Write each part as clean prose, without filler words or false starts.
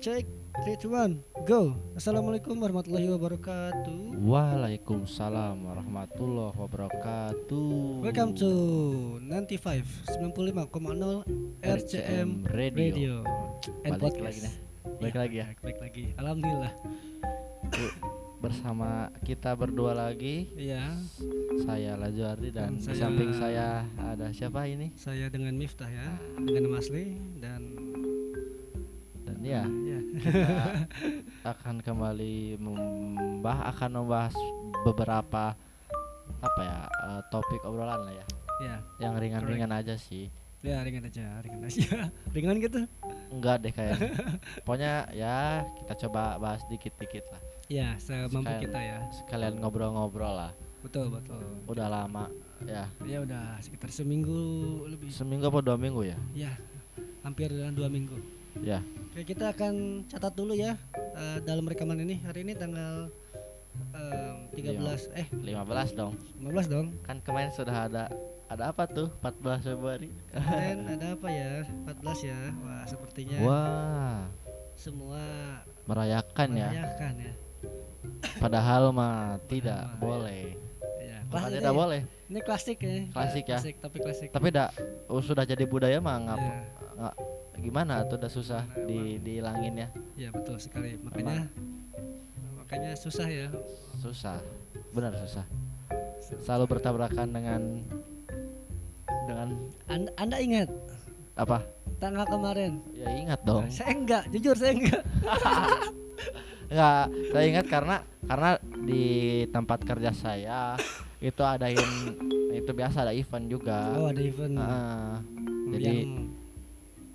Cek, 3, 2, 1, go. Assalamualaikum warahmatullahi wabarakatuh. Waalaikumsalam warahmatullahi wabarakatuh. Welcome to 95,0 RCM Radio and balik podcast. Balik lagi. Alhamdulillah. Bersama kita berdua lagi. Iya. Saya Lajuardi dan di samping saya ada siapa ini? Saya dengan Miftah ya, dengan Masli dan ya. Kita akan kembali akan membahas beberapa topik obrolan lah ya. Iya. Yang ringan-ringan aja sih. Ya ringan aja. Ringan gitu? Enggak deh kayaknya. Pokoknya ya kita coba bahas dikit-dikit lah. Ya semampu kita ya. Sekalian ngobrol-ngobrol lah. Betul. Udah lama ya. Ya udah sekitar seminggu lebih. Seminggu apa 2 minggu ya? Ya hampir 2 minggu. Ya. Oke, kita akan catat dulu ya dalam rekaman ini hari ini tanggal 15 dong. Kan kemarin sudah ada apa tuh 14 Februari? Kemarin ada apa ya? 14 ya. Wah, sepertinya semua merayakan ya. Padahal mah tidak boleh. Ya, tidak boleh. Ini klasik ya. Klasik. Tapi sudah jadi budaya mah enggak gimana atau udah susah dihilangin ya. Iya, betul sekali. Makanya susah ya. Susah. Benar susah. Selalu bertabrakan dengan Anda ingat apa tanggal kemarin? Ya ingat dong. Saya enggak jujur. Enggak, saya ingat karena di tempat kerja saya itu biasa ada event juga. Oh, ada event. Jadi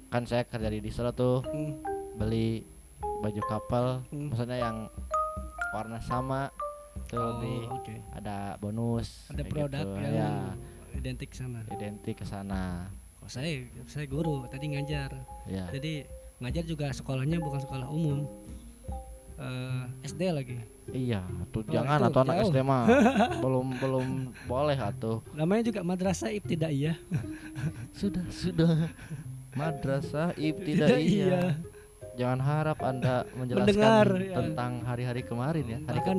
kan saya kerja di distro tuh. Beli baju couple, maksudnya yang warna sama tuh. Ada bonus, ada produk gitu, yang identik ke sana. Oh, saya guru, tadi ngajar. Ya. Jadi ngajar juga sekolahnya bukan sekolah umum. SD lagi. Iya, tuh jangan itu, atau jauh. Anak SD mah belum boleh atuh. Namanya juga Madrasah Ibtidaiyah. Sudah. Madrasah Ibtidaiyah. Jangan harap Anda menjelaskan tentang hari-hari kemarin ya. Hari kan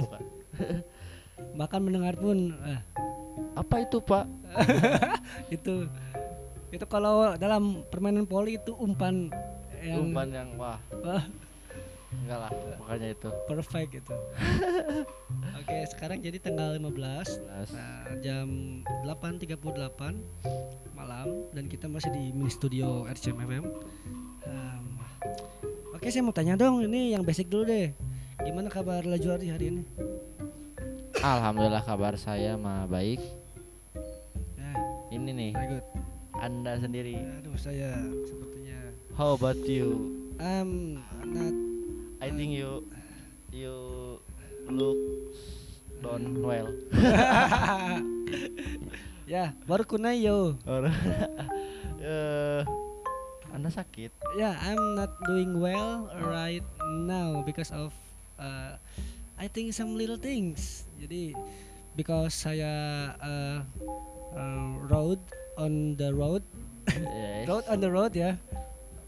bahkan mendengar pun apa itu Pak? Itu kalau dalam permainan voli itu umpan yang enggak lah, makanya itu perfect itu. Oke, sekarang jadi tanggal 15. Jam 8.38 malam dan kita masih di mini studio RCM FM. Oke, saya mau tanya dong, ini yang basic dulu deh. Gimana kabar Lajuardi hari ini? Alhamdulillah kabar saya mah baik. Ini nih. Anda sendiri? Aduh, saya sepertinya. How about you? Not. I think you look don't well. Ya, baru kunai yo. Anda sakit? Ya, I'm not doing well right now because of I think some little things. Jadi because saya road on the road ya.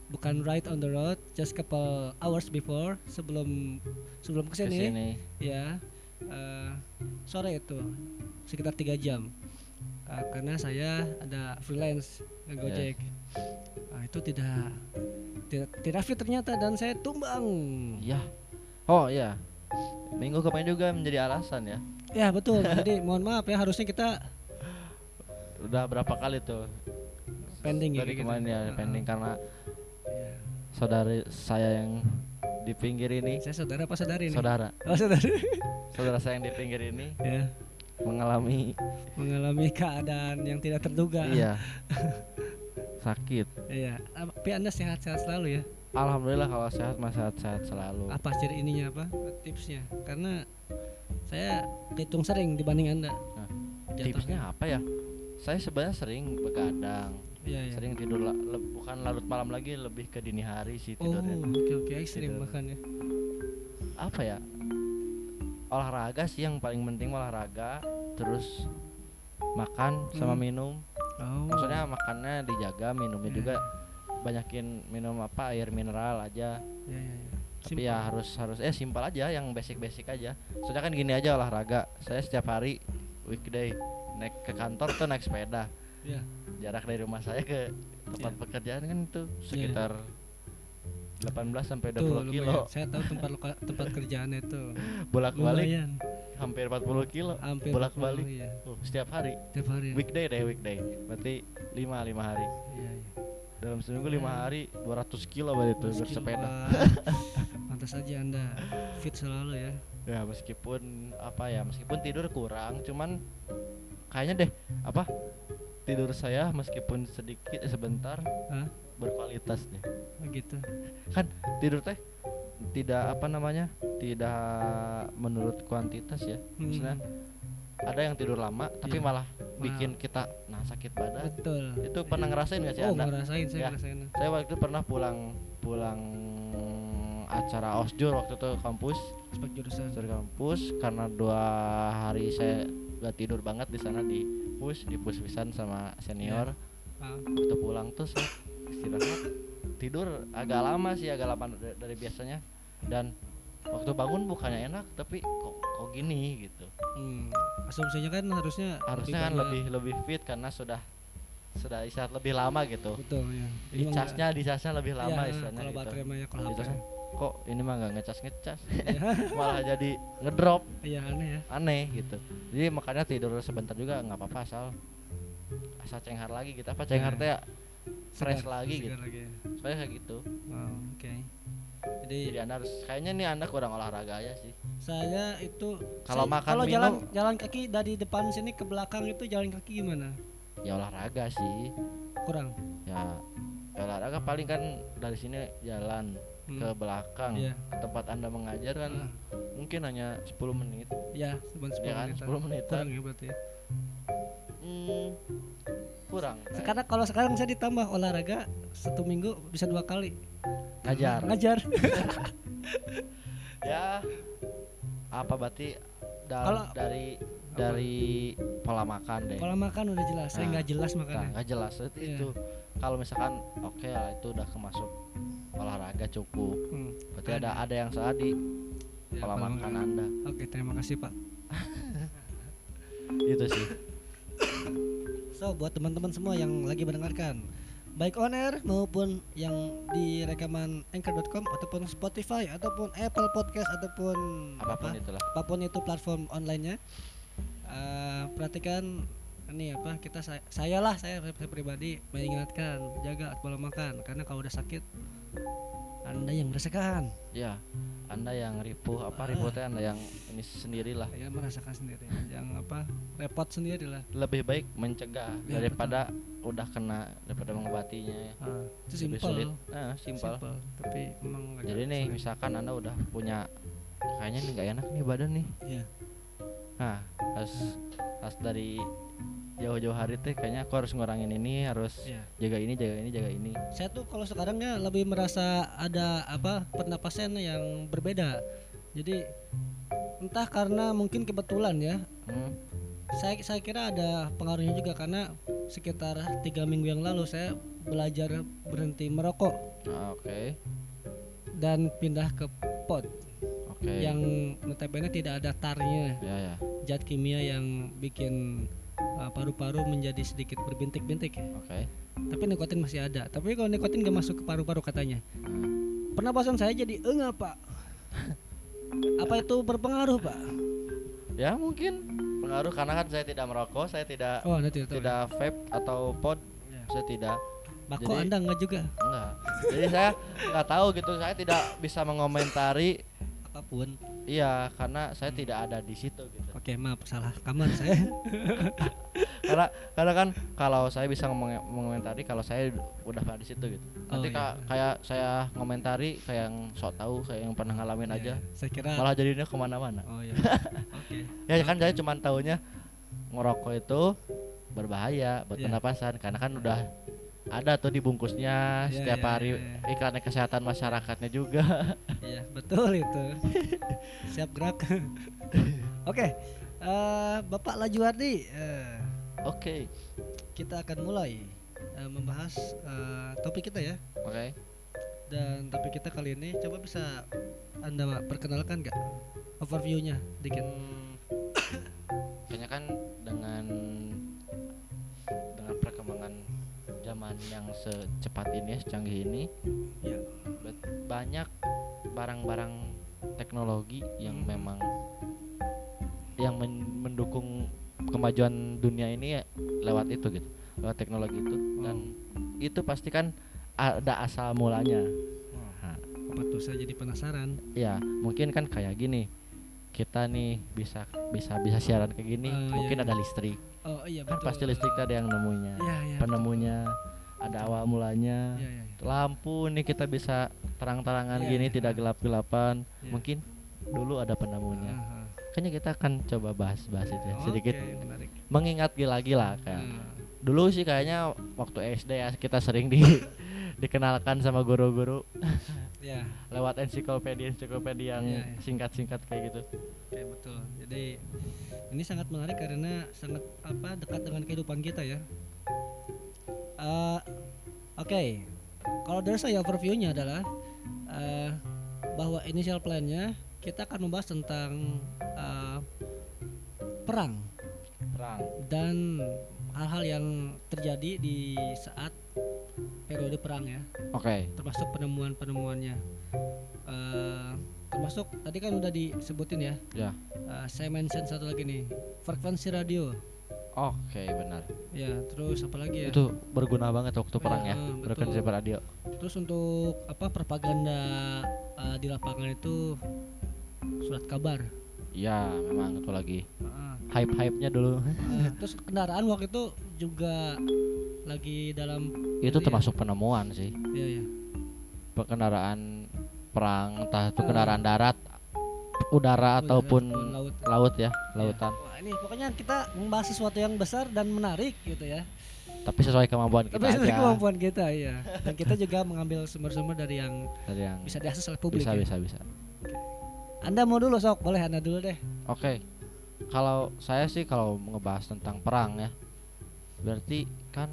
Bukan right on the road, just couple hours before sebelum kesini. Ya. Sore itu sekitar 3 jam. Karena saya ada freelance Gojek. Yeah. Itu tidak fit ternyata dan saya tumbang. Ya. Oh ya. Minggu kemarin juga menjadi alasan ya. Ya, betul. Jadi mohon maaf ya, harusnya kita udah berapa kali tuh pending dari kemarin gitu. Pending karena saudari saya yang di pinggir ini. Saya saudara apa saudari ini? Saudara. Oh, saudari. Saudara saya yang di pinggir ini mengalami keadaan yang tidak terduga. Iya. Sakit. Iya. Tapi Anda sehat-sehat selalu ya? Alhamdulillah, kalau sehat masih sehat selalu. Apa ciri ininya, apa tipsnya? Karena saya hitung sering dibanding Anda. Nah, tipsnya apa ya? Saya sebenarnya sering begadang. Ya, sering tidur bukan larut malam lagi, lebih ke dini hari sih tidurnya. Oh, oke, sering makan ya. Apa ya? Olahraga sih yang paling penting, olahraga, terus makan sama minum. Oh. Maksudnya makannya dijaga, minumnya juga banyakin minum air mineral aja. Ya. Tapi ya harus simpel aja, yang basic aja. Soalnya kan gini aja olahraga. Saya setiap hari weekday naik ke kantor tuh naik sepeda. Yeah. Jarak dari rumah saya ke tempat pekerjaan kan itu sekitar 18 sampai 20 kilo. Saya tahu tempat kerjaannya itu. Bolak-balik. Lumayan. Hampir 40 kilo. Bolak-balik. Iya. Oh, setiap hari. Weekday. Berarti 5 hari. Iya. Dalam seminggu 5 hari 200 kilo berarti itu bersepeda. Pantas aja Anda fit selalu ya. Ya meskipun tidur kurang, cuman kayaknya deh tidur saya meskipun sedikit sebentar berkualitas deh. Begitu. Kan tidur teh tidak tidak menurut kuantitas ya. Misalnya ada yang tidur lama tapi malah bikin kita sakit badan. Betul. Itu pernah ngerasain enggak sih Anda? Oh, ngerasain, saya ngerasain. Saya waktu itu pernah pulang acara Osjur waktu itu kampus, aspek jurusan. Dari kampus karena 2 hari saya enggak tidur banget di sana, di push pisan sama senior. Waktu pulang tuh saya istirahat, tidur agak lama sih, agak lama dari biasanya. Dan waktu bangun bukannya enak tapi kok gini gitu. Asumsinya kan harusnya kan lebih fit karena sudah istirahat lebih lama gitu. Betul ya. Dicasnya lebih lama istilahnya gitu. Kalau baterai mah kok ini mah enggak ngecas. Malah jadi ngedrop. Iya, aneh ya. Aneh gitu. Jadi makanya tidur sebentar juga enggak apa-apa asal cenghar lagi gitu. Cenghar teh fresh lagi gitu. Soalnya kayak gitu. Oke. Jadi Anda harus kayaknya nih Anda kurang olahraga aja sih. Saya itu kalau jalan kaki dari depan sini ke belakang itu jalan kaki gimana? Ya olahraga sih. Kurang. Ya olahraga paling kan dari sini jalan ke belakang ke tempat Anda mengajar kan mungkin hanya 10 menit. Ya, cuma 10 menit. Kurang ya berarti. Kurang. Sekarang saya ditambah olahraga 1 minggu bisa 2 kali. Ngajar. Ya. Berarti dari pola makan deh. Pola makan udah jelas. Saya enggak jelas makannya. Enggak jelas itu. Kalau misalkan oke lah itu udah kemasuk olahraga cukup. Berarti ada yang salah di pola makan Anda. Oke, terima kasih, Pak. Itu sih. So, buat teman-teman semua yang lagi mendengarkan baik on air maupun yang di rekaman anchor.com ataupun Spotify ataupun Apple Podcast ataupun apapun itu platform online-nya, perhatikan ini saya pribadi mengingatkan jaga pola makan karena kalau udah sakit Anda yang merasakan. Ya, Anda yang ripuh Anda yang ini sendirilah. Ya, merasakan sendiri. Yang repot sendirilah. Lebih baik mencegah daripada betul. Udah kena daripada mengobatinya ya. Itu simpel. Simpel. Tapi memang jadi nih sulit. Misalkan Anda udah punya kayaknya nih enggak enak nih badan nih. Iya. Nah, harus dari jauh-jauh hari teh kayaknya aku harus ngurangin ini, harus jaga ini. Saya tuh kalau sekarang ya lebih merasa ada pernapasan yang berbeda. Jadi entah karena mungkin kebetulan ya. Saya kira ada pengaruhnya juga karena sekitar 3 minggu yang lalu saya belajar berhenti merokok. Oke. Dan pindah ke pot. Yang notabene tidak ada tarnya. Ya. Zat kimia yang bikin paru-paru menjadi sedikit berbintik-bintik ya. Oke. Tapi nikotin masih ada. Tapi kalau nikotin gak masuk ke paru-paru katanya. Pernapasan saya jadi enggak, Pak. Apa itu berpengaruh, Pak? Ya mungkin pengaruh karena kan saya tidak merokok, saya tidak tidak vape atau pod. Ya. Saya tidak. Bako Anda enggak juga? Enggak. Jadi saya enggak tahu gitu. Saya tidak bisa mengomentari apapun. Iya, karena saya tidak ada di situ gitu. Oke, maaf salah kamar saya. karena kan kalau saya bisa mengomentari kalau saya udah pernah di situ gitu. Nanti kayak saya ngomentari kayak yang sok tahu, kayak yang pernah ngalamin aja. Saya kira malah jadinya kemana-mana. Oh iya. Oke. Ya kan saya cuma taunya ngerokok itu berbahaya buat pernapasan karena kan udah ada tuh dibungkusnya setiap hari iklan kesehatan masyarakatnya juga. Iya, betul itu. Siap gerak. Oke. Bapak Lajuardi. Oke. Kita akan mulai membahas topik kita ya. Oke. Dan tapi kita kali ini coba bisa Anda perkenalkan gak overview-nya dikit? Kayaknya kan dengan perkembangan zaman yang secepat ini, secanggih ini ya. Banyak barang-barang teknologi yang memang yang mendukung kemajuan dunia ini ya, lewat itu gitu, lewat teknologi itu. Dan itu pasti kan ada asal mulanya. Apa tuh, saya jadi penasaran. Ya mungkin kan kayak gini, kita nih bisa siaran kayak gini, mungkin iya. Ada listrik. Oh iya betul. Kan pasti listrik ada yang nemunya, penemunya, betul. Ada awal mulanya. Lampu nih kita bisa terang-terangan gini, tidak gelap-gelapan. Mungkin dulu ada penemunya. Kayaknya kita akan coba bahas itu sedikit. Menarik. Mengingat gila-gila kan. Dulu sih kayaknya waktu SD ya kita sering dikenalkan sama guru-guru. Lewat ensiklopedia yang singkat-singkat kayak gitu. Oke, betul. Jadi ini sangat menarik karena sangat dekat dengan kehidupan kita ya. Oke. Kalau dari saya overview-nya adalah bahwa initial plan-nya kita akan membahas tentang perang dan hal-hal yang terjadi di saat periode perang ya. Oke. Termasuk penemuannya. Termasuk tadi kan udah disebutin ya. Ya. Saya mention satu lagi nih, frekuensi radio. Oke, benar. Ya, terus apa lagi ya? Itu berguna banget waktu perang ya, frekuensi radio. Terus untuk propaganda di lapangan itu surat kabar. Ya, memang itu lagi. Hype-hypenya dulu. Terus kendaraan waktu itu juga lagi dalam itu termasuk penemuan sih. Iya. Kendaraan perang, entah itu kendaraan darat, udara ataupun laut ya, lautan. Wah, ini pokoknya kita membahas sesuatu yang besar dan menarik gitu ya. Tapi sesuai kemampuan kita. Iya. Dan kita juga mengambil sumber-sumber dari yang bisa diakses oleh publik. Bisa. Anda mau dulu sok, boleh Anda dulu deh. Oke. Kalau saya sih kalau ngebahas tentang perang ya, berarti kan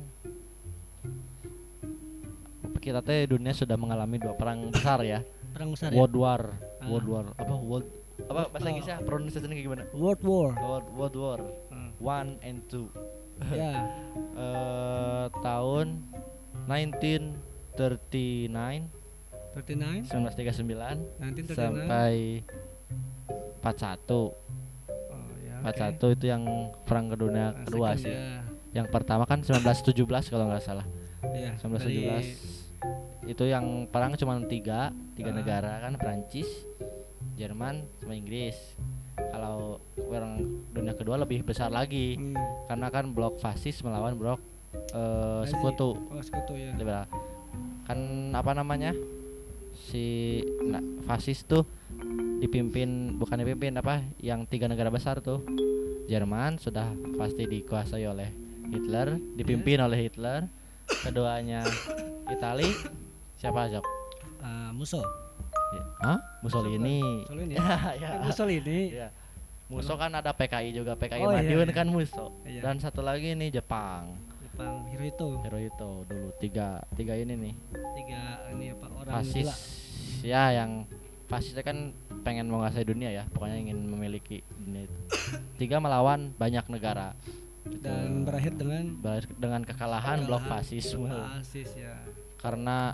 kita teh dunia sudah mengalami dua perang besar ya. Perang besar. World War bahasa Inggrisnya pronunciation kayak gimana? World War 1 and 2. Ya. Tahun 1939 sampai 41. 41 itu yang perang dunia kedua sih. Ya. Yang pertama kan 1917 kalau nggak salah. Iya. 1917 itu yang perang cuma tiga negara kan, Prancis, Jerman, sama Inggris. Kalau perang dunia kedua lebih besar lagi, karena kan blok fasis melawan blok sekutu. Oh, sekutu ya. Liberal. Kan fasis tuh yang tiga negara besar tuh. Jerman sudah pasti dikuasai oleh Hitler, dipimpin oleh Hitler. Keduanya Itali, siapa Jok? Mussolini. Mussolini. Ya. Musso kan ada PKI juga, PKI Madiun kan Musso. Iya. Dan satu lagi nih Jepang Hirohito dulu tiga ini nih. Orang fasis gila. Ya, yang fasisnya kan pengen menguasai dunia ya, pokoknya ingin memiliki dunia itu. Tiga melawan banyak negara dan berakhir dengan kekalahan blok fasisme. Fasis ya. Karena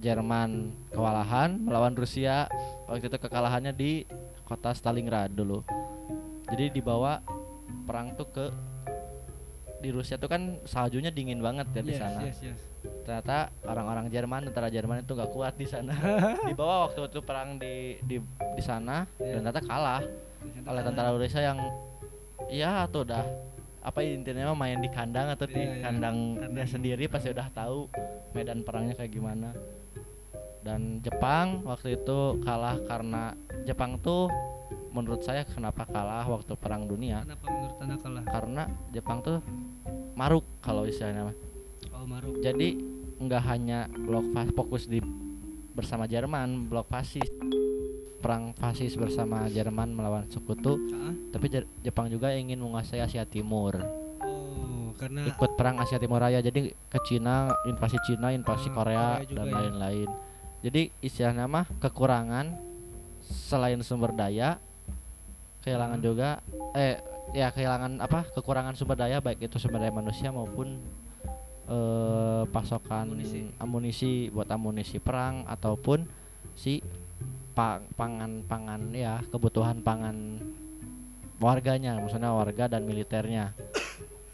Jerman kewalahan melawan Rusia, waktu itu kekalahannya di kota Stalingrad dulu. Jadi dibawa perang tuh di Rusia tuh kan saljunya dingin banget ya di sana. Yes. Ternyata tentara Jerman itu nggak kuat di sana. Dibawa waktu itu perang di sana dan ternyata kalah oleh tentara Rusia yang atau udah intinya main di kandang atau di kandangnya sendiri pasti udah tahu medan perangnya kayak gimana. Dan Jepang waktu itu kalah karena Jepang tuh menurut saya kenapa kalah waktu perang dunia? Kenapa menurut Anda kalah? Karena Jepang tuh maruk kalau istilahnya. Oh, maruk. Jadi nggak hanya fokus bersama Jerman, blok fasis. Perang fasis bersama Jerman melawan sekutu, tapi Jepang juga ingin menguasai Asia Timur. Oh, karena ikut perang Asia Timur Raya, jadi ke Cina, invasi Korea dan lain-lain. Jadi istilahnya mah kekurangan selain sumber daya, kehilangan juga kehilangan kekurangan sumber daya, baik itu sumber daya manusia maupun pasokan amunisi buat amunisi perang ataupun si pangan-pangan ya, kebutuhan pangan warganya, maksudnya warga dan militernya.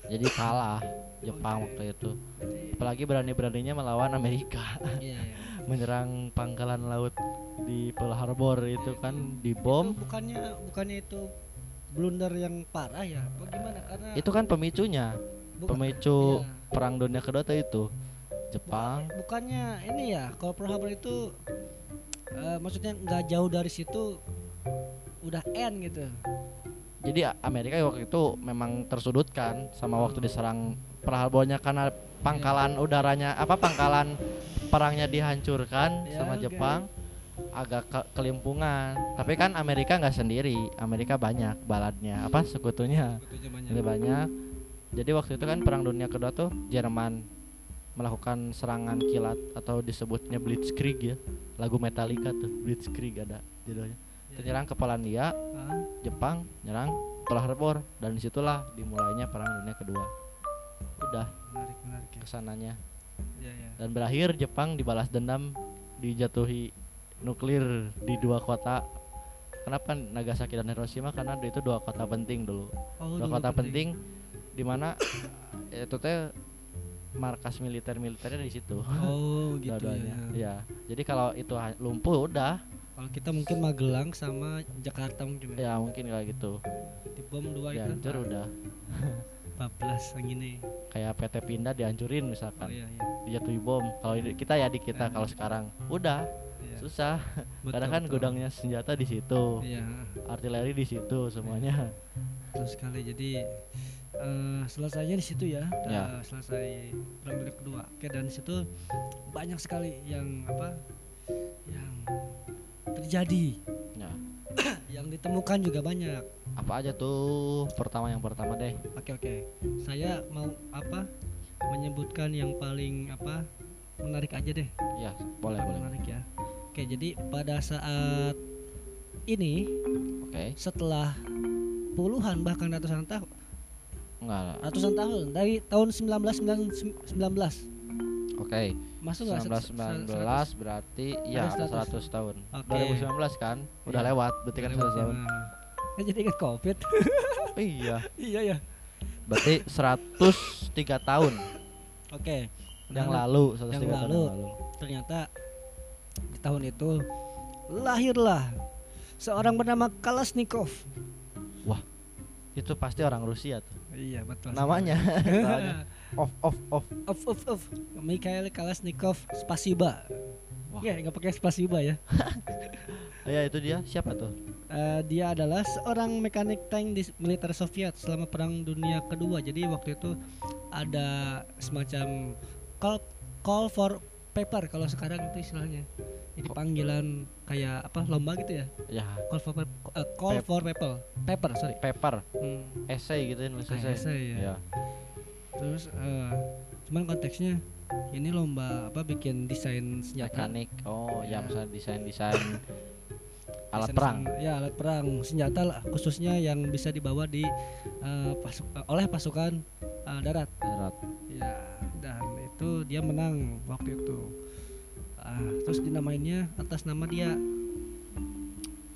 Jadi kalah Jepang waktu itu, apalagi berani-beraninya melawan Amerika. Menyerang pangkalan laut di Pearl Harbor itu kan dibom. Bukannya itu blunder yang parah ya? Apa gimana? Karena itu kan pemicunya, pemicu Perang Dunia Kedua itu Jepang. Bukannya ini ya? Kalau Pearl Harbor itu maksudnya nggak jauh dari situ udah end gitu. Jadi Amerika waktu itu memang tersudutkan sama waktu diserang Pearl Harbornya, karena pangkalan udaranya pangkalan perangnya dihancurkan sama Jepang, agak kelimpungan. Tapi kan Amerika nggak sendiri, Amerika banyak baladnya, sekutunya lebih banyak. Jadi waktu itu kan Perang Dunia Kedua tuh Jerman melakukan serangan kilat atau disebutnya Blitzkrieg ya, lagu Metallica tuh Blitzkrieg ada judulnya. Menyerang ke Polandia, Jepang nyerang Pearl Harbor, dan disitulah dimulainya Perang Dunia Kedua. Udah menarik ya kesananya. Dan berakhir Jepang dibalas dendam, dijatuhi nuklir di dua kota. Kenapa Nagasaki dan Hiroshima? Karena itu dua kota penting dulu. Dua kota penting di mana itu teh markas militernya di situ. Gitu ya. Ya. Jadi kalau itu lumpuh udah. Kalau kita mungkin Magelang sama Jakarta mungkin ya. Ya mungkin kayak gitu. Dibom dua itu hancur udah. 14 anginnya. Kayak PT Pindad dihancurin misalkan. Dijatuhi bom. Kalau kita ya di kita kalau sekarang udah susah. Karena kan gudangnya senjata di situ. Artileri di situ semuanya. Betul sekali. Jadi selesainya di situ ya. Selesai Perang Dunia Kedua. Oke, dan di situ banyak sekali yang yang terjadi. Yang ditemukan juga banyak. Apa aja tuh? Yang pertama deh. Oke. Saya mau menyebutkan yang paling menarik aja deh. Ya, boleh. Menarik ya. Oke, jadi pada saat ini, setelah puluhan bahkan ratusan tahun. Enggak. Ratusan tahun dari tahun 1919. Masuk enggak 1919 berarti ya 100 tahun. 2019 kan udah lewat, berarti kan 100 tahun. Kan jadi ingat Covid. Iya. Berarti 103 tahun. Yang lalu. Ternyata di tahun itu lahirlah seorang bernama Kalashnikov. Wah, itu pasti orang Rusia tuh. Iya, betul. Namanya. Off. Mikhail Kalashnikov Spasiba. Ya, enggak pakai Spasiba ya. Ya, itu dia. Siapa tuh? Dia adalah seorang mekanik tank di militer Soviet selama Perang Dunia Kedua. Jadi waktu itu ada semacam call for paper kalau sekarang itu istilahnya. Jadi panggilan kayak lomba gitu ya? Ya. Call for paper. Paper. Essay gitu ya, nulis essay. Ya. Terus cuman konteksnya ini lomba bikin desain senjata. Mekanik. Misalnya desain alat perang. Ya, alat perang, senjata lah, khususnya yang bisa dibawa di oleh pasukan darat. Ya, dan itu dia menang waktu itu. Terus dinamainnya atas nama dia.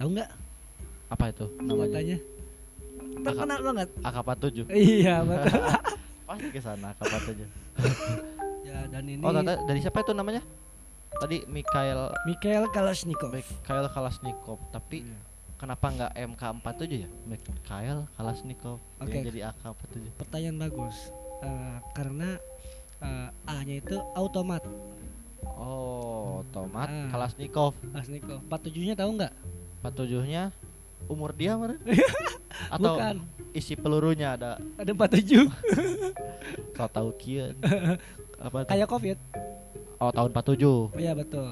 Tahu nggak? Apa itu namanya? Terkenal banget. AK-47. Iya betul. Pasti kesana AK-47. Ya, dan ini. Dari siapa itu namanya? Tadi Mikhail Kalashnikov. Mikhail Kalashnikov. Tapi kenapa nggak MK47 ya? Mikhail Kalashnikov. Yang jadi AK-47. Pertanyaan bagus. Karena A-nya itu automat. Tomat Kalashnikov. 47-nya tahu enggak? 47-nya umur dia meren. Atau bukan. Isi pelurunya ada 47. Kau tahu kieu. Kayak Covid. Tahun 47. Iya betul.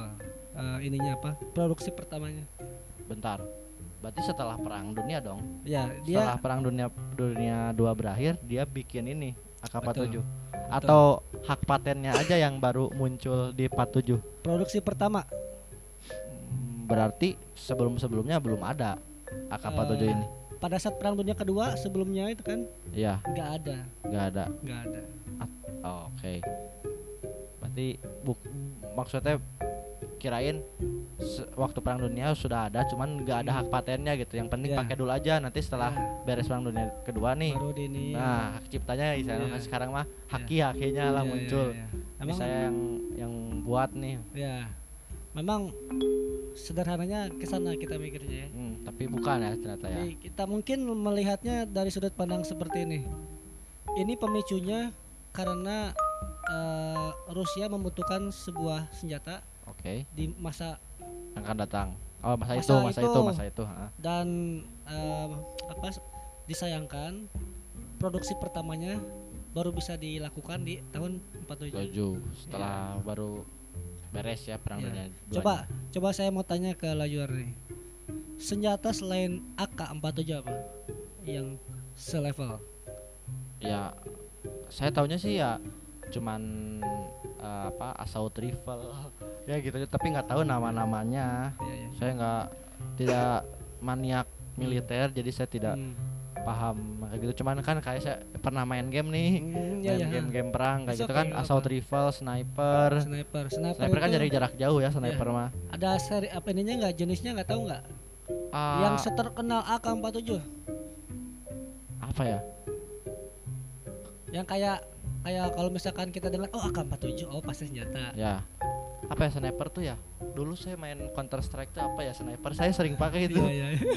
Ininya produksi pertamanya. Bentar. Berarti setelah Perang Dunia dong. Iya, setelah Perang Dunia 2 berakhir, dia bikin ini AK-47. Atau hak patennya aja yang baru muncul di 47. Produksi pertama. Berarti sebelum-sebelumnya belum ada AK-47 ini. Pada saat Perang Dunia Kedua sebelumnya itu kan? Iya. Gak ada. Oke. Berarti maksudnya kirain waktu Perang Dunia sudah ada, cuman gak ada hak patennya gitu. Yang penting pakai dulu aja, nanti setelah beres Perang Dunia Kedua nih. Baru ini. Nah, hak ciptanya sekarang mah haki-hakinya lah muncul. Ini saya yang buat nih. Iya. Memang sederhananya ke sana kita mikirnya ya. Tapi bukan ya ternyata ya. Kita mungkin melihatnya dari sudut pandang seperti ini. Ini pemicunya karena Rusia membutuhkan sebuah senjata. Oke. Di masa yang akan datang. Oh, masa itu. Dan disayangkan produksi pertamanya baru bisa dilakukan di tahun 47. Setelah baru beres ya perang dunia. Coba saya mau tanya ke Layuar nih. Senjata selain AK-47 apa yang selevel? Ya saya taunya sih ya cuman assault rifle ya gitu aja, tapi nggak tahu nama-namanya. Saya tidak maniak militer, jadi saya tidak paham kayak gitu. Cuman kan kayak saya pernah main game nih, game perang kayak gitu kan, assault rifle, sniper kan dari jarak jauh ya sniper mah. Ada seri apa ininya nggak, jenisnya nggak tahu nggak? Yang terkenal AK-47 apa ya? Yang kayak kalau misalkan kita dengar AK-47 pasti senjata. Ya. Apa ya sniper tuh ya? Dulu saya main Counter Strike tuh apa ya sniper? Saya sering pakai itu.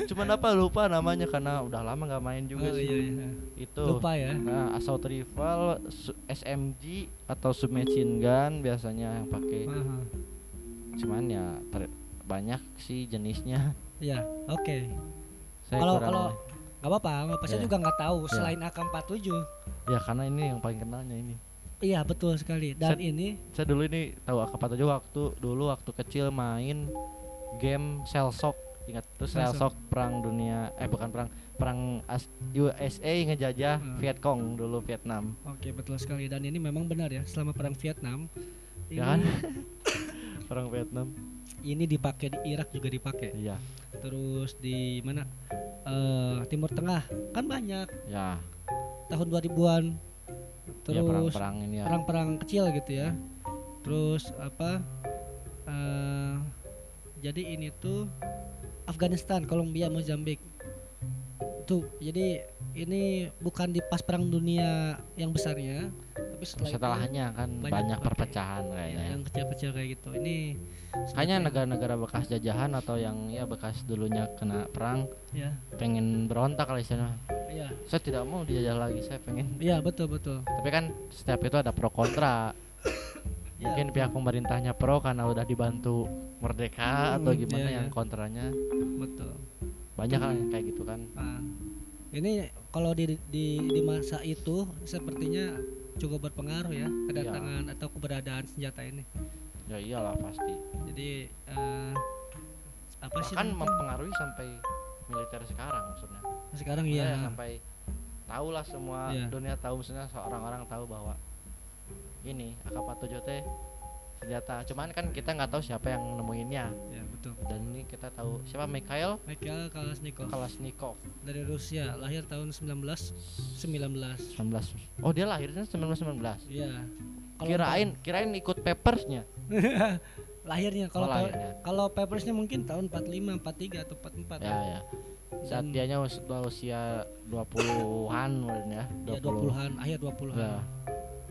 Cuman lupa namanya karena udah lama nggak main juga sih. Itu. Lupa ya. Nah, assault rifle, SMG atau submachine gun biasanya yang pakai. Cuman ya banyak sih jenisnya. Iya, oke. Kalau nggak apa-apa, saya juga nggak tahu selain AK-47. Ya karena ini yang paling kenalnya ini. Iya betul sekali. Dan saya dulu ini tahu AK-47 waktu kecil main game Shellshock. Ingat tuh Shellshock perang dunia bukan perang USA ngejajah Vietcong dulu Vietnam. Oke, betul sekali. Dan ini memang benar ya, selama perang Vietnam. Kan? Perang Vietnam. Ini dipakai di Irak juga dipakai. Iya. Terus di mana? Timur Tengah kan banyak. Ya. Tahun 2000-an. Terus perang-perang kecil gitu ya. Terus jadi ini tuh Afghanistan, Kolombia, Mozambik tuh. Jadi ini bukan di pas perang dunia yang besarnya, tapi setelahnya kan banyak perpecahan kayaknya yang kecil-kecil kayak gitu. Ini kayaknya negara-negara bekas jajahan atau yang bekas dulunya kena perang pengen berontak lah istilahnya. Ya. Saya tidak mau dijajah lagi, saya pengen. Iya, betul. Tapi kan setiap itu ada pro kontra. Mungkin pihak pemerintahnya pro karena udah dibantu merdeka atau gimana, yang kontranya. Betul. Banyak kan kayak gitu kan. Ini kalau di masa itu sepertinya cukup berpengaruh ya kedatangan atau keberadaan senjata ini. Ya iyalah pasti. Jadi kan mempengaruhi sampai militer sekarang maksudnya. Sekarang sampai tahulah semua dunia tahu, maksudnya orang-orang tahu bahwa ini AK-47 senjata. Cuman kan kita nggak tahu siapa yang nemuinnya. Ya, betul. Dan ini kita tahu siapa, Mikhail Kalashnikov. Dari Rusia, lahir tahun 1919. Oh, dia lahirnya 1919. Iya. Kirain ikut papersnya. Lahirnya kalau papersnya mungkin tahun 45, 43 atau 44. Ya. Saat dianya usia 20-an mungkin ya. 20-an, akhir 20-an. Ya.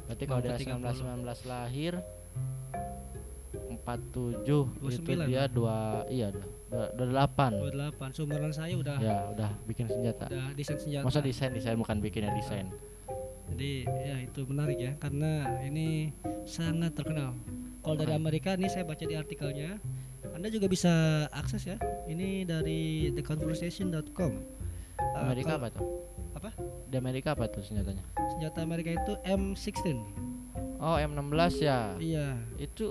Berarti kalau dia 1919 lahir 47 29. Itu dia 28. Sumberan saya udah bikin senjata. Udah desain senjata. Masa desain bukan bikin ya desain. Jadi ya itu menarik ya karena ini sangat terkenal. Kalau dari Amerika nih saya baca di artikelnya, Anda juga bisa akses ya. Ini dari theconversation.com. Amerika apa tuh? Apa? Di Amerika apa tuh senjatanya? Senjata Amerika itu M16. Oh, M16 ya. Iya. Itu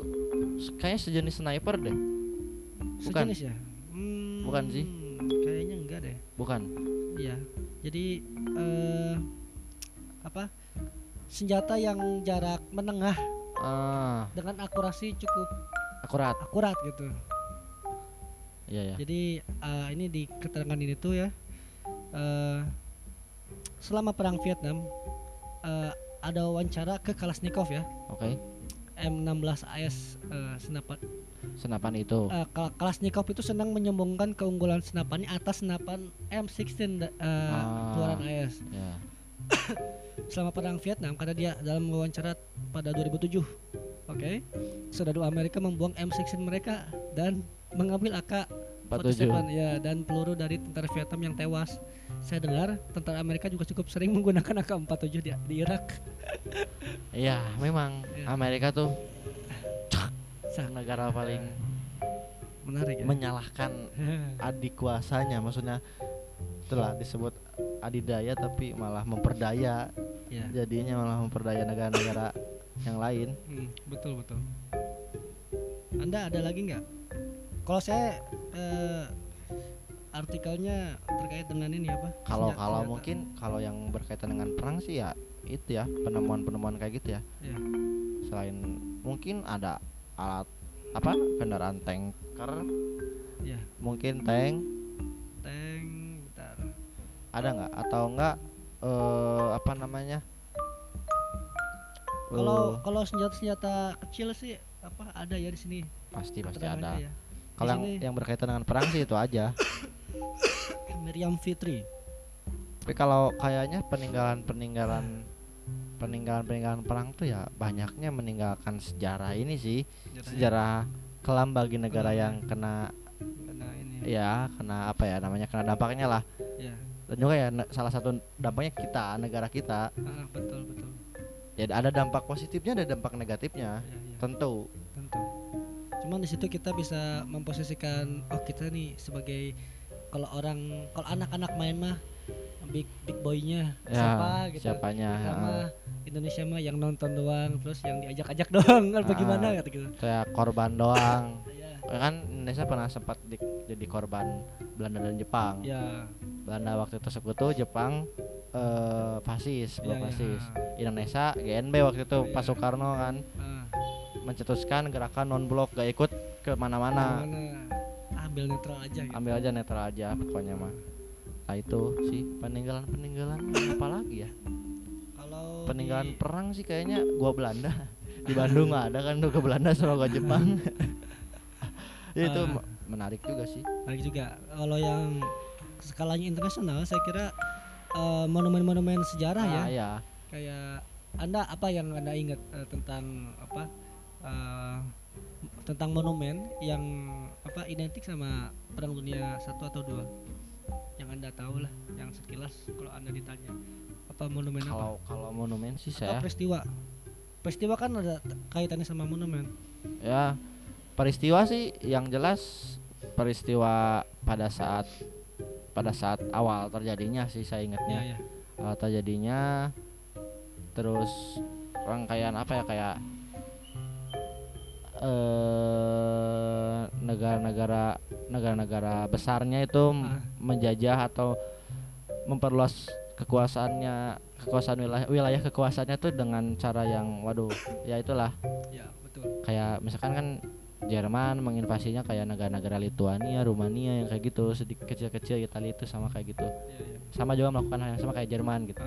kayaknya sejenis sniper deh. Bukan. Sejenis ya? Bukan sih. Kayaknya enggak deh. Bukan. Iya. Jadi senjata yang jarak menengah. Dengan akurasi cukup akurat gitu. Yeah. Jadi ini di keterangan ini tuh ya, selama perang Vietnam ada wawancara ke Kalashnikov ya. Oke. M16AS senapan itu. Kalashnikov itu senang menyombongkan keunggulan senapannya atas senapan M16 keluaran AS. Yeah. Selama perang Vietnam, karena dia dalam wawancara pada 2007, okay, sekutu Amerika membuang M16 mereka dan mengambil AK-47 ya, dan peluru dari tentara Vietnam yang tewas. Saya dengar tentara Amerika juga cukup sering menggunakan AK-47 di Irak. Iya, memang ya. Amerika tuh negara paling menarik ya? Menyalahkan adik kuasanya, maksudnya itulah disebut adidaya tapi malah memperdaya. Ya. Jadinya malah memperdaya negara-negara yang lain. Betul. Anda ada lagi nggak? Kalau saya artikelnya terkait dengan ini apa? Kalau mungkin kalau yang berkaitan dengan perang sih ya itu ya, penemuan-penemuan kayak gitu ya. Iya. Selain mungkin ada alat apa? Kendaraan tanker. Iya. Mungkin tank bentar. Ada nggak atau enggak apa namanya? Kalau senjata-senjata kecil sih apa ada ya di sini. Pasti ada. Ya. Kalau yang berkaitan dengan perang sih itu aja. Miriam Fitri. Tapi kalau kayaknya peninggalan perang tuh ya banyaknya meninggalkan sejarah ini sih. Sejarah kelam bagi negara yang kena ini. Ya, kena apa ya namanya? Kena dampaknya lah. Ya. Dan juga ya salah satu dampaknya kita, negara kita. Ah, betul. Ya ada dampak positifnya, ada dampak negatifnya. Ya. Tentu. Cuman di situ kita bisa memposisikan kita nih sebagai kalau anak-anak main mah big boy-nya ya, siapa gitu. Siapanya? Indonesia mah yang nonton doang, terus yang diajak-ajak doang atau gimana gitu. Kayak korban doang. Ya. Kan Indonesia pernah sempat jadi korban Belanda dan Jepang. Ya. Belanda waktu itu sekutu, Jepang fasis. Ya. Indonesia GNB waktu itu Pak Soekarno kan. Mencetuskan gerakan non-blok, gak ikut ke mana-mana. Ambil netral aja. Gitu. Ambil aja netral aja, pokoknya mah. Nah itu sih peninggalan apa lagi ya? Kalau peninggalan perang sih kayaknya gua Belanda di Bandung ada kan tuh ke Belanda sama gua Jepang. Itu menarik juga sih. Menarik juga. Kalau yang skalanya internasional, saya kira monumen-monumen sejarah ya. Kayak Anda apa yang Anda ingat tentang apa? Tentang monumen yang apa identik sama Perang Dunia 1 atau 2 yang Anda tahu lah, yang sekilas kalau Anda ditanya apa monumen apa? Kalau monumen sih atau saya peristiwa kan ada kaitannya sama monumen. Ya peristiwa sih yang jelas peristiwa pada saat awal terjadinya sih saya ingatnya. Terjadinya terus rangkaian apa ya kayak negara-negara besarnya itu menjajah atau memperluas kekuasaan wilayah kekuasaannya tuh dengan cara yang ya itulah. Ya, betul. Kayak misalkan kan Jerman menginvasinya kayak negara-negara Lituania, Rumania yang kayak gitu, sedikit kecil-kecil Italia itu sama kayak gitu. Ya. Sama juga melakukan hal yang sama kayak Jerman gitu.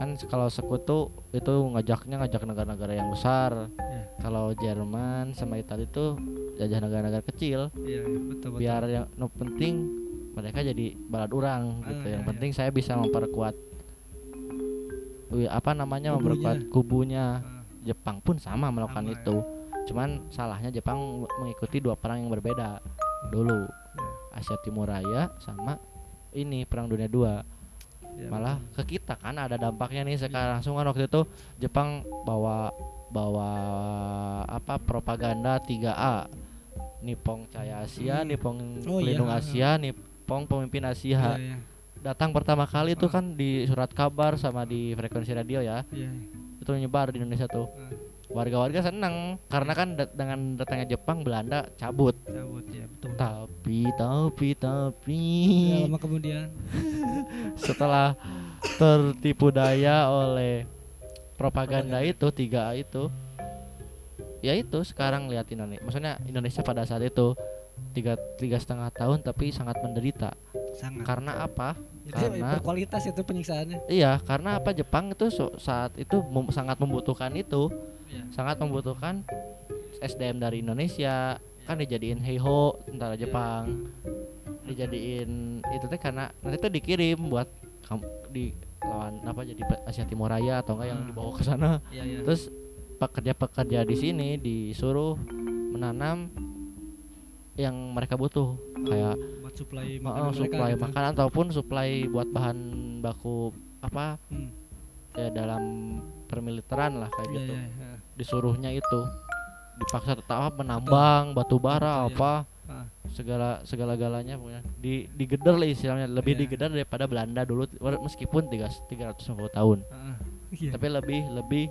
Kan kalau sekutu itu ngajak negara-negara yang besar. Ya. Kalau Jerman sama Italia itu jajah negara-negara kecil. Iya, betul. Biar yang penting mereka jadi balad urang gitu. Yang penting saya bisa memperkuat memperkuat kubunya. Jepang pun sama melakukan itu. Ya. Cuman salahnya Jepang mengikuti dua perang yang berbeda dulu. Ya. Asia Timur Raya sama ini Perang Dunia 2. Ya, malah betul. Ke kita kan ada dampaknya nih sekarang. Langsung kan waktu itu Jepang bawa apa propaganda 3A Nippon Cahaya Asia, Nippon Pelindung Asia, Nippon Pemimpin Asia. Ya. Datang pertama kali itu kan di surat kabar sama di frekuensi radio ya. Itu nyebar di Indonesia tuh. Warga-warga seneng karena kan dengan datangnya Jepang Belanda cabut ya betul. Tapi ya, lama kemudian setelah tertipu daya oleh propaganda itu 3A itu ya itu sekarang lihat Indonesia, maksudnya Indonesia pada saat itu 3,5 tahun tapi sangat menderita. Sangat. Karena apa? Jadi karena berkualitas itu penyiksaannya. Iya, karena apa? Jepang itu saat itu sangat membutuhkan itu. Yeah. Sangat membutuhkan SDM dari Indonesia. Yeah. Kan dijadiin heiho tentara Jepang. Yeah. Dijadiin itu teh karena nanti tuh dikirim buat di lawan apa jadi Asia Timur Raya atau enggak yang dibawa ke sana. Yeah, yeah. Terus pekerja-pekerja di sini disuruh menanam yang mereka butuh, kayak buat supply makanan, supply mereka, makanan gitu, ataupun supply buat bahan baku apa ya dalam permiliteran lah kayak gitu. Ya. Disuruhnya itu dipaksa tetap menambang batu bara apa segala-galanya punya digeder lah istilahnya, lebih digeder daripada Belanda dulu meskipun 350 tahun. Tapi lebih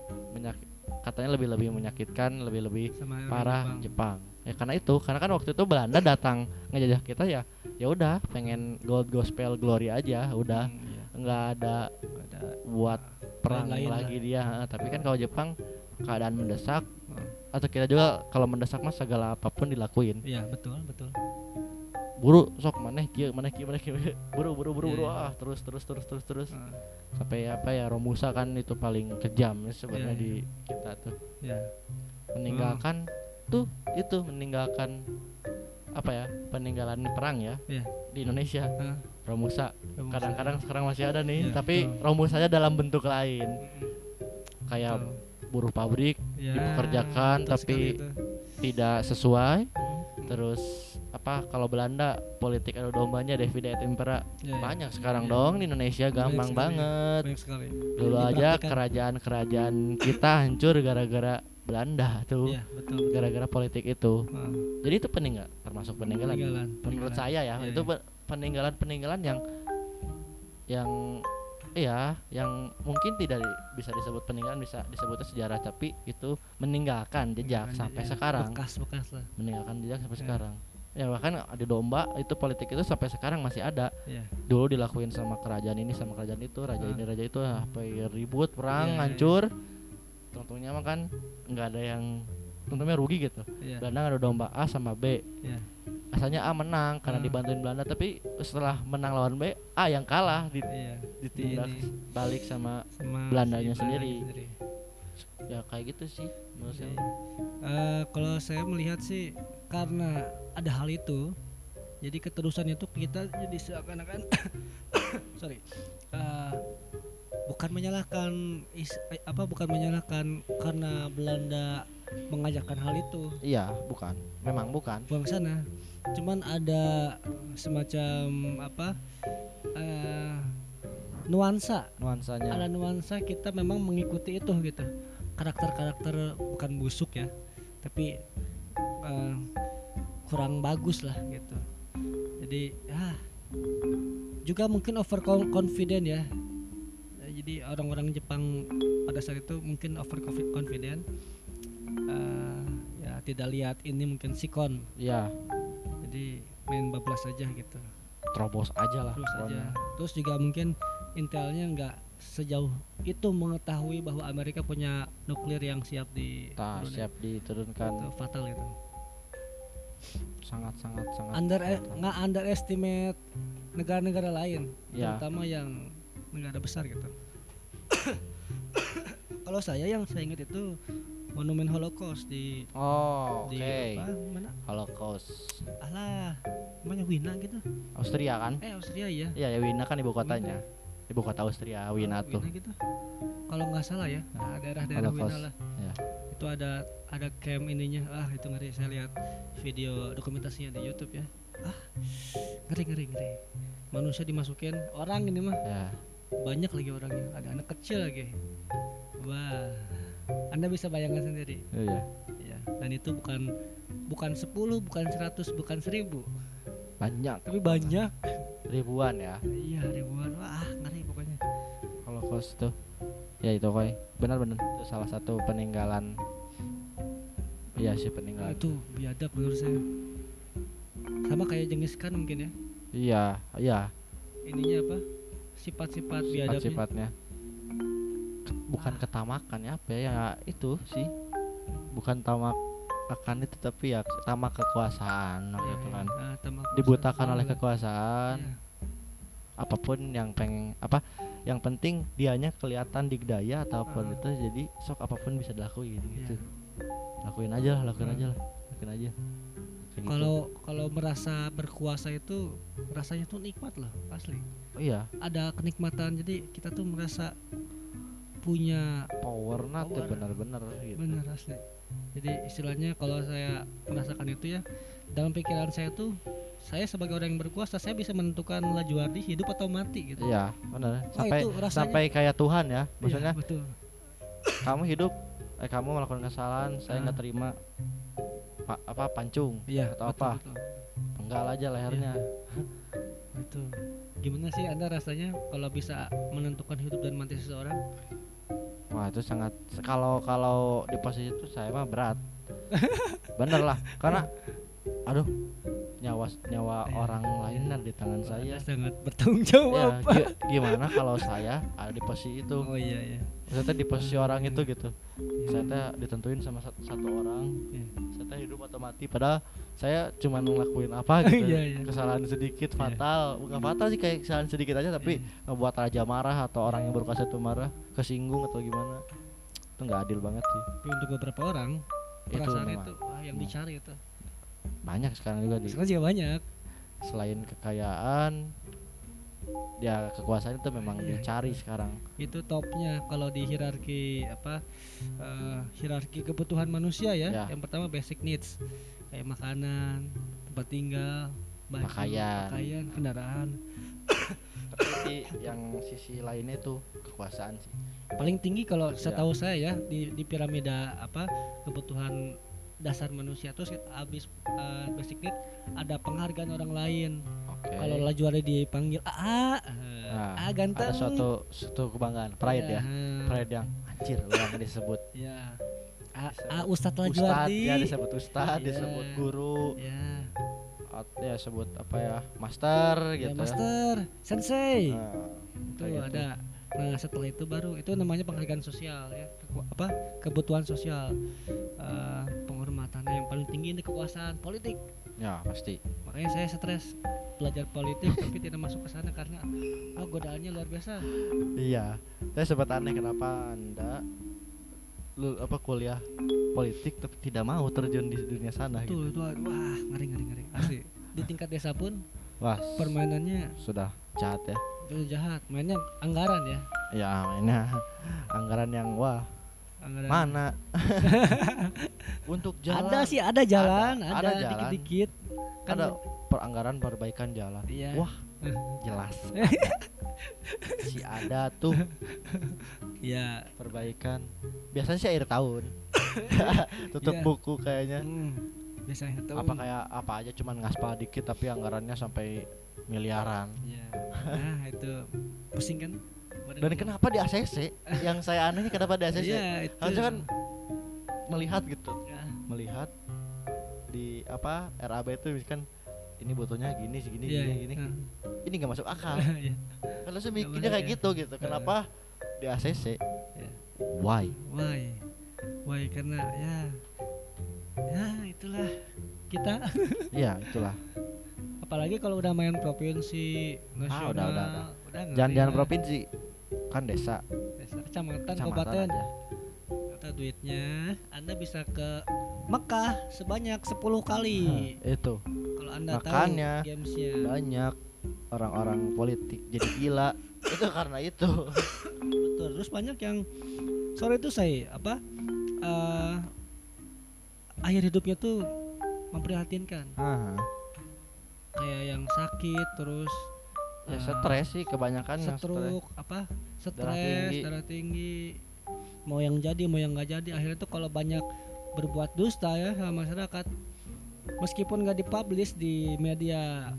katanya lebih menyakitkan, lebih parah Jepang. Ya karena itu, karena kan waktu itu Belanda datang ngejajah kita ya udah pengen gold gospel glory aja, udah nggak ada buat perang lagi dia. Tapi kan kalau Jepang keadaan mendesak atau kita juga kalau mendesak mah segala apapun dilakuin. Iya betul. Buru sok maneh kieu buru ah terus sampai Romusa kan itu paling kejam sebenarnya di kita tuh. Iya. Meninggalkan meninggalkan apa ya, peninggalan perang di Indonesia. Romusa kadang-kadang sekarang masih ada nih, tapi Romusanya dalam bentuk lain, kayak buruh pabrik dipekerjakan tapi tidak sesuai. Terus apa, kalau Belanda politik adu dombanya, Davide et Impera, banyak sekarang dong di Indonesia, gampang banget. Dulu aja kerajaan-kerajaan kita hancur gara-gara Belanda tuh, gara-gara politik itu. Jadi itu termasuk peninggalan. Menurut saya itu peninggalan yang mungkin tidak bisa disebut peninggalan, bisa disebutnya sejarah, tapi itu meninggalkan jejak sampai sekarang. Bekas-bekas lah. Meninggalkan jejak sampai sekarang. Ya bahkan ada domba itu, politik itu sampai sekarang masih ada. Dulu dilakuin sama kerajaan ini sama kerajaan itu, raja ini raja itu, sampai ribut, perang, hancur. Tentunya mah kan nggak ada yang tentunya rugi gitu. Belanda ada domba A sama B. Asalnya A menang karena dibantuin Belanda, tapi setelah menang lawan B, A yang kalah ditindak balik sama Belandanya sendiri. Ya kayak gitu sih menurut saya. Kalau saya melihat sih karena ada hal itu, jadi keterusannya tuh kita jadi seakan-akan bukan menyalahkan karena Belanda mengajarkan hal itu. Iya, memang bukan. Buang sana. Cuman ada semacam nuansanya. Ada nuansa kita memang mengikuti itu gitu. Karakter-karakter bukan busuk ya, tapi kurang bagus lah gitu. Jadi juga mungkin overconfident ya. Jadi orang-orang Jepang pada saat itu mungkin overconfident, tidak lihat ini mungkin sikon. Ya. Jadi main bablas aja gitu. Terobos aja lah. Terus juga mungkin intelnya nggak sejauh itu mengetahui bahwa Amerika punya nuklir yang siap diturunkan. Itu fatal itu. Sangat. Underestimate negara-negara lain, terutama yang negara besar gitu. Kalau saya ingat itu monumen Holocaust mana? Holocaust. Alah, namanya Wina gitu. Austria kan? Austria ya. Iya, Wina kan ibu kotanya. Ibu kota Austria, Wina tuh. Wina gitu. Kalau enggak salah ya, daerah-daerah Wina lah. Ya. Itu ada camp ininya. Itu ngeri, saya lihat video dokumentasinya di YouTube ya. Ngeri. Manusia dimasukin orang ini mah. Ya. Banyak lagi orangnya, ada anak kecil lagi. Wah. Anda bisa bayangkan sendiri. Iya. Ya, dan itu bukan 10, bukan 100, bukan 1000. Banyak. Tapi banyak. Ribuan ya. Iya, ribuan. Wah, ngeri pokoknya. Kalau kos tuh. Ya itu koi. Benar-benar itu salah satu peninggalan. Iya sih, peninggalan. Itu biadab menurut saya. Sama kayak Genghis Khan mungkin ya. Iya. Ininya apa? Sifat-sifat biadabnya. Sifat-sifatnya. Bukan ketamakan ya, apa ya itu sih. Bukan tamak akan itu, tapi ya tamak kekuasaan waktu itu kan, dibutakan oleh kekuasaan. Apapun yang pengen apa, yang penting dianya kelihatan digdaya ataupun itu, jadi sok apapun bisa dilakuin gitu. Lakuin aja. Kalau merasa berkuasa itu rasanya tuh nikmat loh, asli. Oh iya. Ada kenikmatan, jadi kita tuh merasa punya power nate benar-benar gitu. Benar asli. Jadi istilahnya kalau saya merasakan itu ya, dalam pikiran saya tuh, saya sebagai orang yang berkuasa, saya bisa menentukan laju arti hidup atau mati gitu. Iya, benar. Sampai kayak Tuhan ya, maksudnya. Iya, betul. Kamu hidup, kamu melakukan kesalahan, saya nggak terima. Pancung iya, atau betul, apa? Betul. Penggal aja lehernya. Betul. Gimana sih Anda rasanya kalau bisa menentukan hidup dan mati seseorang? Wah, itu sangat, kalau di posisi itu saya mah berat. Bener lah, karena aduh, nyawa orang lain di tangan saya. Sangat bertanggung jawab. Ya, gimana kalau saya ada di posisi itu? Oh iya. Saya di posisi orang itu gitu. Saya ditentuin sama satu orang. Saya hidup atau mati, padahal saya cuma ngelakuin apa gitu. Kesalahan sedikit fatal. Bukan fatal sih, kayak kesalahan sedikit aja tapi ngebuat raja marah atau orang yang berkuasa itu marah, kesinggung atau gimana. Itu enggak adil banget sih. Tapi untuk beberapa orang perasaan itu yang dicari itu. Banyak sekarang juga banyak. Selain kekayaan, ya kekuasaan itu memang dicari sekarang. Itu topnya kalau di hierarki hierarki kebutuhan manusia ya. Yang pertama basic needs kayak makanan, tempat tinggal, baju, pakaian, kendaraan. Tapi yang sisi lainnya itu kekuasaan sih. Paling tinggi kalau setahu saya ya di piramida kebutuhan dasar manusia, terus habis basic need ada penghargaan orang lain. Kalau laju ada dipanggil ganteng. Ada suatu kebanggaan, pride ya. Pride yang anjir orang disebut. Iya. Ustaz laju arti. Ya disebut ustaz, disebut guru. Iya. Ya sebut master gitu. Ya master, sensei. Itu ada. Nah setelah itu baru itu namanya penghargaan sosial ya, kebutuhan sosial, penghormatannya yang paling tinggi ini kekuasaan politik ya pasti. Makanya saya stres belajar politik tapi tidak masuk ke sana karena godaannya luar biasa. Iya, saya sempat aneh kenapa Anda kuliah politik tapi tidak mau terjun di dunia sana gitu. Itu wah ngeri asli. Di tingkat desa pun wah permainannya sudah jahat ya. Itu jahat, mainnya anggaran ya. Ya mainnya anggaran yang wah. Anggaran mana? Untuk jalan. Ada sih, ada jalan, ada jalan, dikit-dikit. Kan ada peranggaran perbaikan jalan. Iya. Wah, jelas. Si ada tuh. Iya. Perbaikan. Biasanya sih akhir tahun. Tutup buku kayaknya. Biasanya tahun. Apa kayak apa aja cuman ngaspal dikit tapi anggarannya sampai miliaran. Iya. Nah, itu pusing kan? Dan kenapa di ACC? Yang saya anehnya kenapa di ACC? Iya, harusnya kan melihat gitu. Ya. Melihat di RAB itu kan ini butuhnya gini. Ini enggak masuk akal. Iya. Kalau saya mikirnya kayak gitu. Kenapa di ACC? Ya. Why karena ya itulah kita. Iya, itulah. Apalagi kalau udah main provinsi nasional, udah jangan provinsi kan desa kecamatan kabupaten kata duitnya Anda bisa ke Mekah sebanyak 10 kali. Itu kalau Anda makanya tahu gamesnya banyak orang-orang politik jadi gila. Itu karena itu. Betul. Terus banyak yang sore itu saya akhir hidupnya tuh memprihatinkan. Kayak yang sakit terus stres sih kebanyakan, stroke, stres, darah tinggi. Mau yang jadi, mau yang nggak jadi. Akhirnya tuh kalau banyak berbuat dusta ya sama masyarakat, meskipun nggak dipublish di media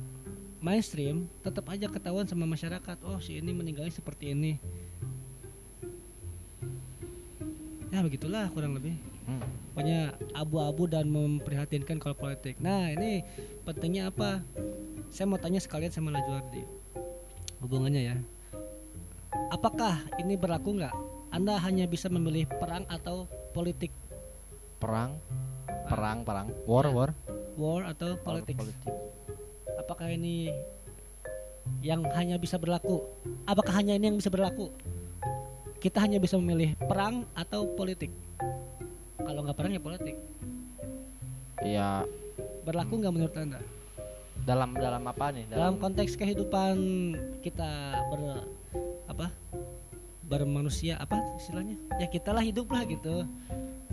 mainstream, tetap aja ketahuan sama masyarakat. Oh si ini meninggalnya seperti ini. Ya begitulah kurang lebih. Pokoknya abu-abu dan memprihatinkan kalau politik. Nah ini pentingnya apa? Saya mau tanya sekalian sama Lajuardi hubungannya ya. Apakah ini berlaku nggak? Anda hanya bisa memilih perang atau politik? Perang? Perang. War atau politik. Apakah ini yang hanya bisa berlaku? Apakah hanya ini yang bisa berlaku? Kita hanya bisa memilih perang atau politik. Kalau nggak perang ya politik. Iya. Berlaku nggak menurut Anda? Dalam apa nih? Dalam konteks kehidupan kita bermanusia, apa istilahnya? Ya kita lah hidup lah gitu.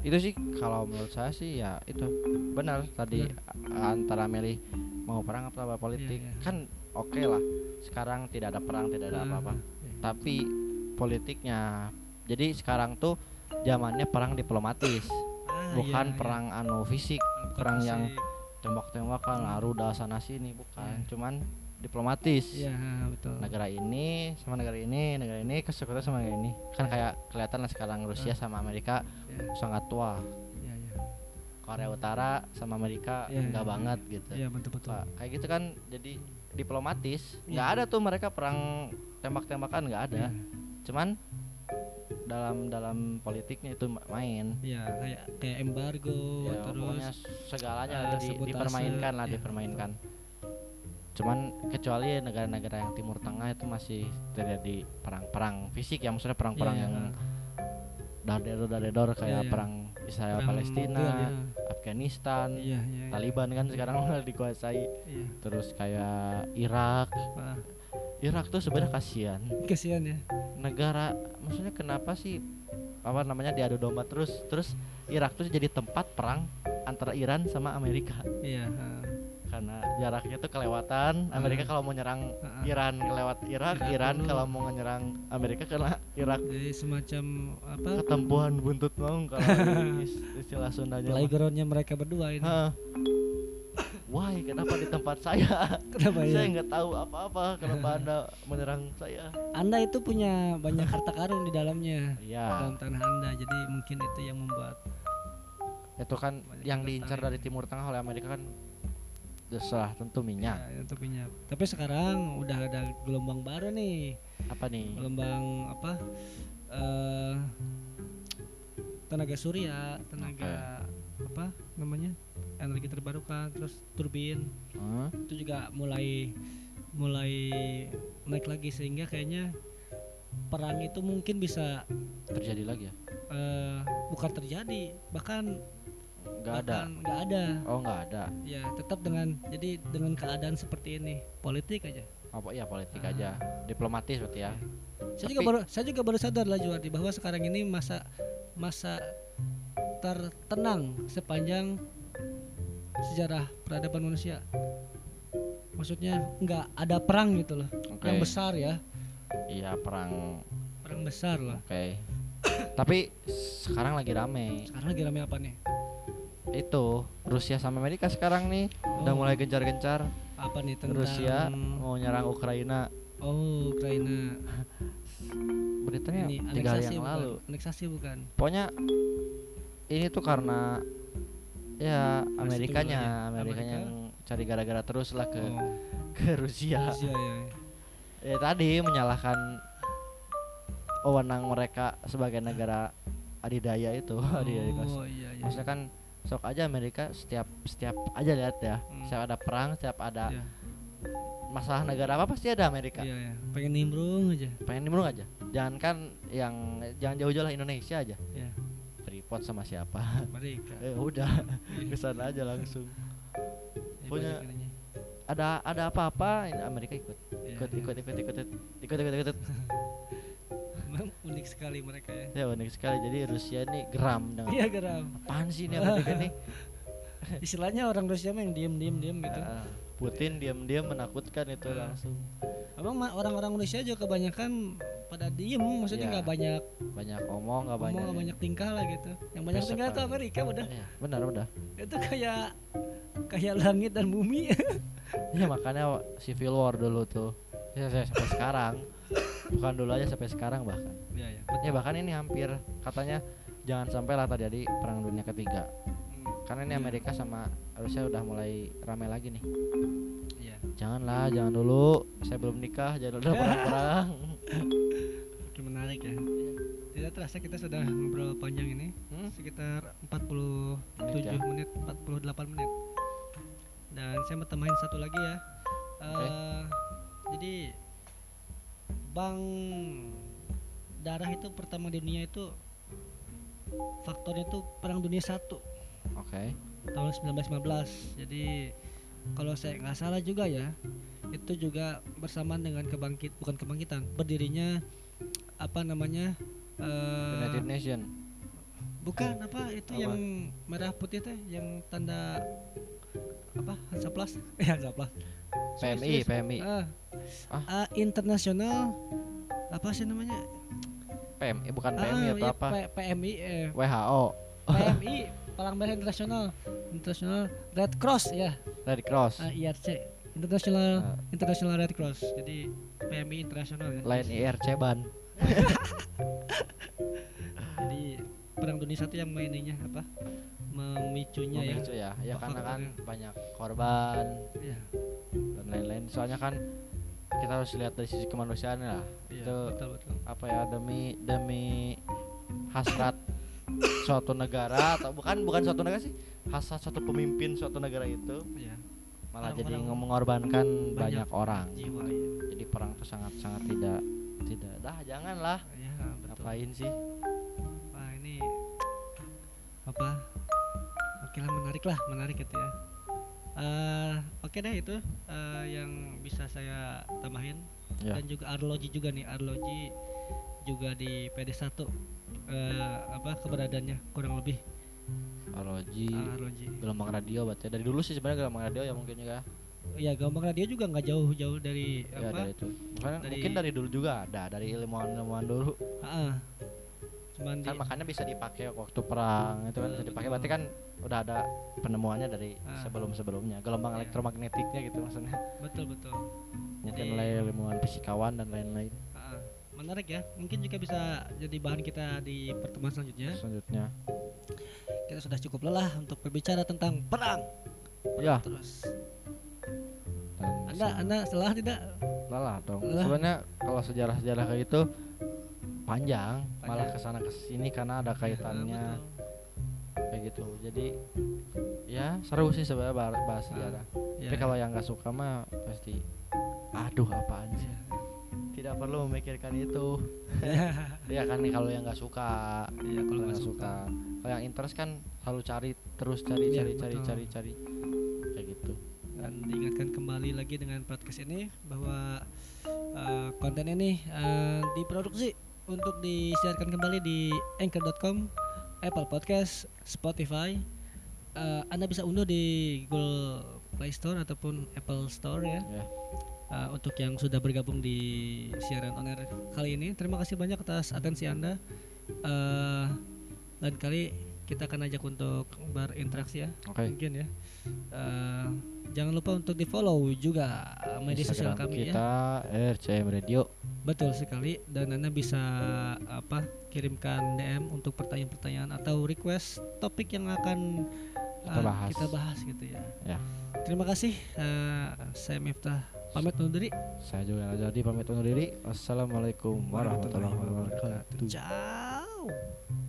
Itu sih kalau menurut saya sih ya itu benar tadi antara milih mau perang atau politik kan oke lah. Sekarang tidak ada perang, tidak ada apa-apa. Tapi politiknya. Jadi sekarang tuh zamannya perang diplomatis. Bukan perang fisik, perang yang tembak-tembakan aruda sana sini bukan. Cuman diplomatis. Iya, betul. Negara ini sama negara ini, kesekutuan sama negara ini. Kan kayak kelihatan lah sekarang Rusia sama Amerika sangat tua. Iya. Korea Utara sama Amerika enggak banget gitu. Iya, betul. Nah, kayak gitu kan jadi diplomatis. Enggak ada tuh mereka perang tembak-tembakan enggak ada. Cuman dalam politiknya itu main. Iya, kayak embargo terus segalanya dipermainkan lah, dipermainkan. Cuman kecuali negara-negara yang Timur Tengah itu masih terjadi perang-perang fisik ya, maksudnya perang-perang yang dar-dor kayak perang Israel Palestina, Afghanistan, Taliban kan sekarang udah dikuasai. Terus kayak Irak tuh sebenarnya kasihan ya negara, maksudnya kenapa sih diadu domba terus Irak tuh jadi tempat perang antara Iran sama Amerika. Karena jaraknya tuh kelewatan. Amerika kalau mau nyerang Iran kelewat Iran kalau mau nyerang Amerika kena Irak. Jadi semacam ketempuhan buntut maung kalau istilah Sundanya. Playgroundnya mereka berdua ini. Why kenapa di tempat saya? Saya nggak tahu apa-apa. Kenapa Anda menyerang saya? Anda itu punya banyak harta karun di dalamnya. Dalam tanah Anda. Jadi mungkin itu yang membuat. Itu kan yang diincar dari Timur Tengah oleh Amerika kan. Salah tentu minyak. Tapi sekarang udah ada gelombang baru nih. Apa nih? Gelombang tenaga surya, tenaga energi terbarukan, terus turbin. Itu juga mulai naik lagi sehingga kayaknya perang itu mungkin bisa terjadi lagi ya. Bukan terjadi, bahkan nggak ada. Oh nggak ada. Ya tetap dengan keadaan seperti ini politik aja. Apa ya politik aja, diplomatis berarti ya. Saya juga baru sadar lah Juwardi bahwa sekarang ini masa tertenang sepanjang sejarah peradaban manusia. Maksudnya nggak ada perang gitu loh. Yang besar ya. Iya perang besar lah. Tapi sekarang lagi rame. Sekarang lagi rame apa nih? Itu Rusia sama Amerika sekarang nih udah mulai gencar-gencar. Apa nih tentang Rusia mau nyerang Ukraina? Oh, Ukraina. Beritanya 3 hari yang lalu. Aneksasi bukan? Pokoknya ini tuh karena ya Amerikanya yang cari gara-gara terus lah ke Rusia ya. Tadi menyalahkan wewenang mereka sebagai negara adidaya itu. Iya. Maksudnya kan sok aja Amerika setiap aja lihat ya. Setiap ada perang, setiap ada masalah negara apa pasti ada Amerika. Iya. Pengen nimbrung aja. Jangankan yang jangan jauh-jauh lah Indonesia aja. Iya. Freeport sama siapa? Amerika. Udah kesana aja langsung. Punya ada apa-apa Amerika ikut. Unik sekali mereka ya. Ya unik sekali. Jadi Rusia ini geram dengan. Iya geram. Apaan sih ini Amerika ini? Istilahnya orang Rusia main diem gitu. Putin diem menakutkan itu langsung. Abang orang-orang Rusia juga kebanyakan pada diem, maksudnya nggak banyak omong, nggak banyak tingkah lah gitu. Yang banyak tingkah itu Amerika udah. Ya, benar udah. Itu kayak langit dan bumi. Ya makanya Civil War dulu tuh. Ya, sampai sekarang. Bukan dulu aja sampai sekarang bahkan. Iya. Ya bahkan ini hampir katanya jangan sampai lah terjadi perang dunia ketiga. Karena ini Amerika sama Rusia udah mulai ramai lagi nih. Iya. Jangan dulu. Saya belum nikah, jangan udah perang-perang. Menarik ya. Tidak terasa kita sudah ngobrol panjang ini, sekitar 47 menit, 48 menit. Dan saya mau tambahin satu lagi ya. Jadi bank darah itu pertama di dunia itu faktornya itu Perang Dunia 1. Tahun 1915. Jadi kalau saya nggak salah juga ya, itu juga bersamaan dengan berdirinya United Nation. Bukan apa itu apa? Yang merah putih teh, yang tanda apa? Hansaplast. Hansaplast. PMI. Internasional apa sih namanya? PMI bukan PMI atau apa? PMI WHO. PMI Palang Merah Internasional Red Cross ya. Red Cross. IRC International Red Cross. Jadi PMI internasional ya. Lain IRC ban. Jadi Perang Dunia 1 yang maininnya apa? Memicunya ya. Memicu ya. Ya karena kan banyak korban. Iya. Dan lain-lain. Soalnya kan kita harus lihat dari sisi kemanusiaan lah. Iya, itu betul. Apa ya, demi hasrat suatu negara atau bukan suatu negara sih, hasrat suatu pemimpin suatu negara itu. Iya. Malah orang jadi mengorbankan banyak orang. Jiwa, ya. Jadi perang itu sangat-sangat tidak. Dah janganlah. Iya, ngapain sih? Wah, ini apa? Oke lah, menarik gitu ya. Oke deh, itu yang bisa saya tambahin ya. Dan juga arloji juga di PD1 keberadaannya kurang lebih arloji. Gelombang radio berarti dari dulu sih sebenarnya gelombang radio ya, mungkin juga ya gelombang radio juga nggak jauh-jauh dari ya, apa dari itu. Mungkin dari dulu juga ada dari ilmuwan dulu kan dia. Makanya bisa dipakai waktu perang itu kan bisa dipakai, berarti kan udah ada penemuannya dari sebelum-sebelumnya gelombang elektromagnetiknya gitu maksudnya. Betul mungkin oleh ilmuwan fisikawan dan lain-lain. Menarik ya, mungkin juga bisa jadi bahan kita di pertemuan selanjutnya. Kita sudah cukup lelah untuk berbicara tentang perang ya terus. Dan anda lelah tidak? Lelah dong, sebenarnya kalau sejarah-sejarah kayak itu panjang malah kesana kesini karena ada kaitannya kayak gitu. Jadi ya seru sih sebenarnya bahas sejarah ya. Tapi kalau yang nggak suka mah pasti aduh apaan sih ya. Tidak perlu memikirkan itu ya kan nih kalau yang nggak suka ya, kalau nggak suka. Kalau yang interest kan selalu cari kayak gitu. Dan diingatkan kembali lagi dengan podcast ini bahwa konten ini diproduksi untuk disiarkan kembali di anchor.com, Apple Podcast, Spotify. Anda bisa unduh di Google Play Store ataupun Apple Store ya. Untuk yang sudah bergabung di siaran on air kali ini, terima kasih banyak atas atensi Anda. Lain kali kita akan ajak untuk berinteraksi ya. Mungkin ya. Jangan lupa untuk di follow juga media sosial kami kita, ya. RCM Radio. Betul sekali. Dan Anda bisa kirimkan DM untuk pertanyaan-pertanyaan atau request topik yang akan kita bahas gitu ya. Terima kasih. Saya Miftah pamit undur diri. Saya juga Rajadi pamit undur diri. Wassalamualaikum warahmatullahi wabarakatuh. Ciao.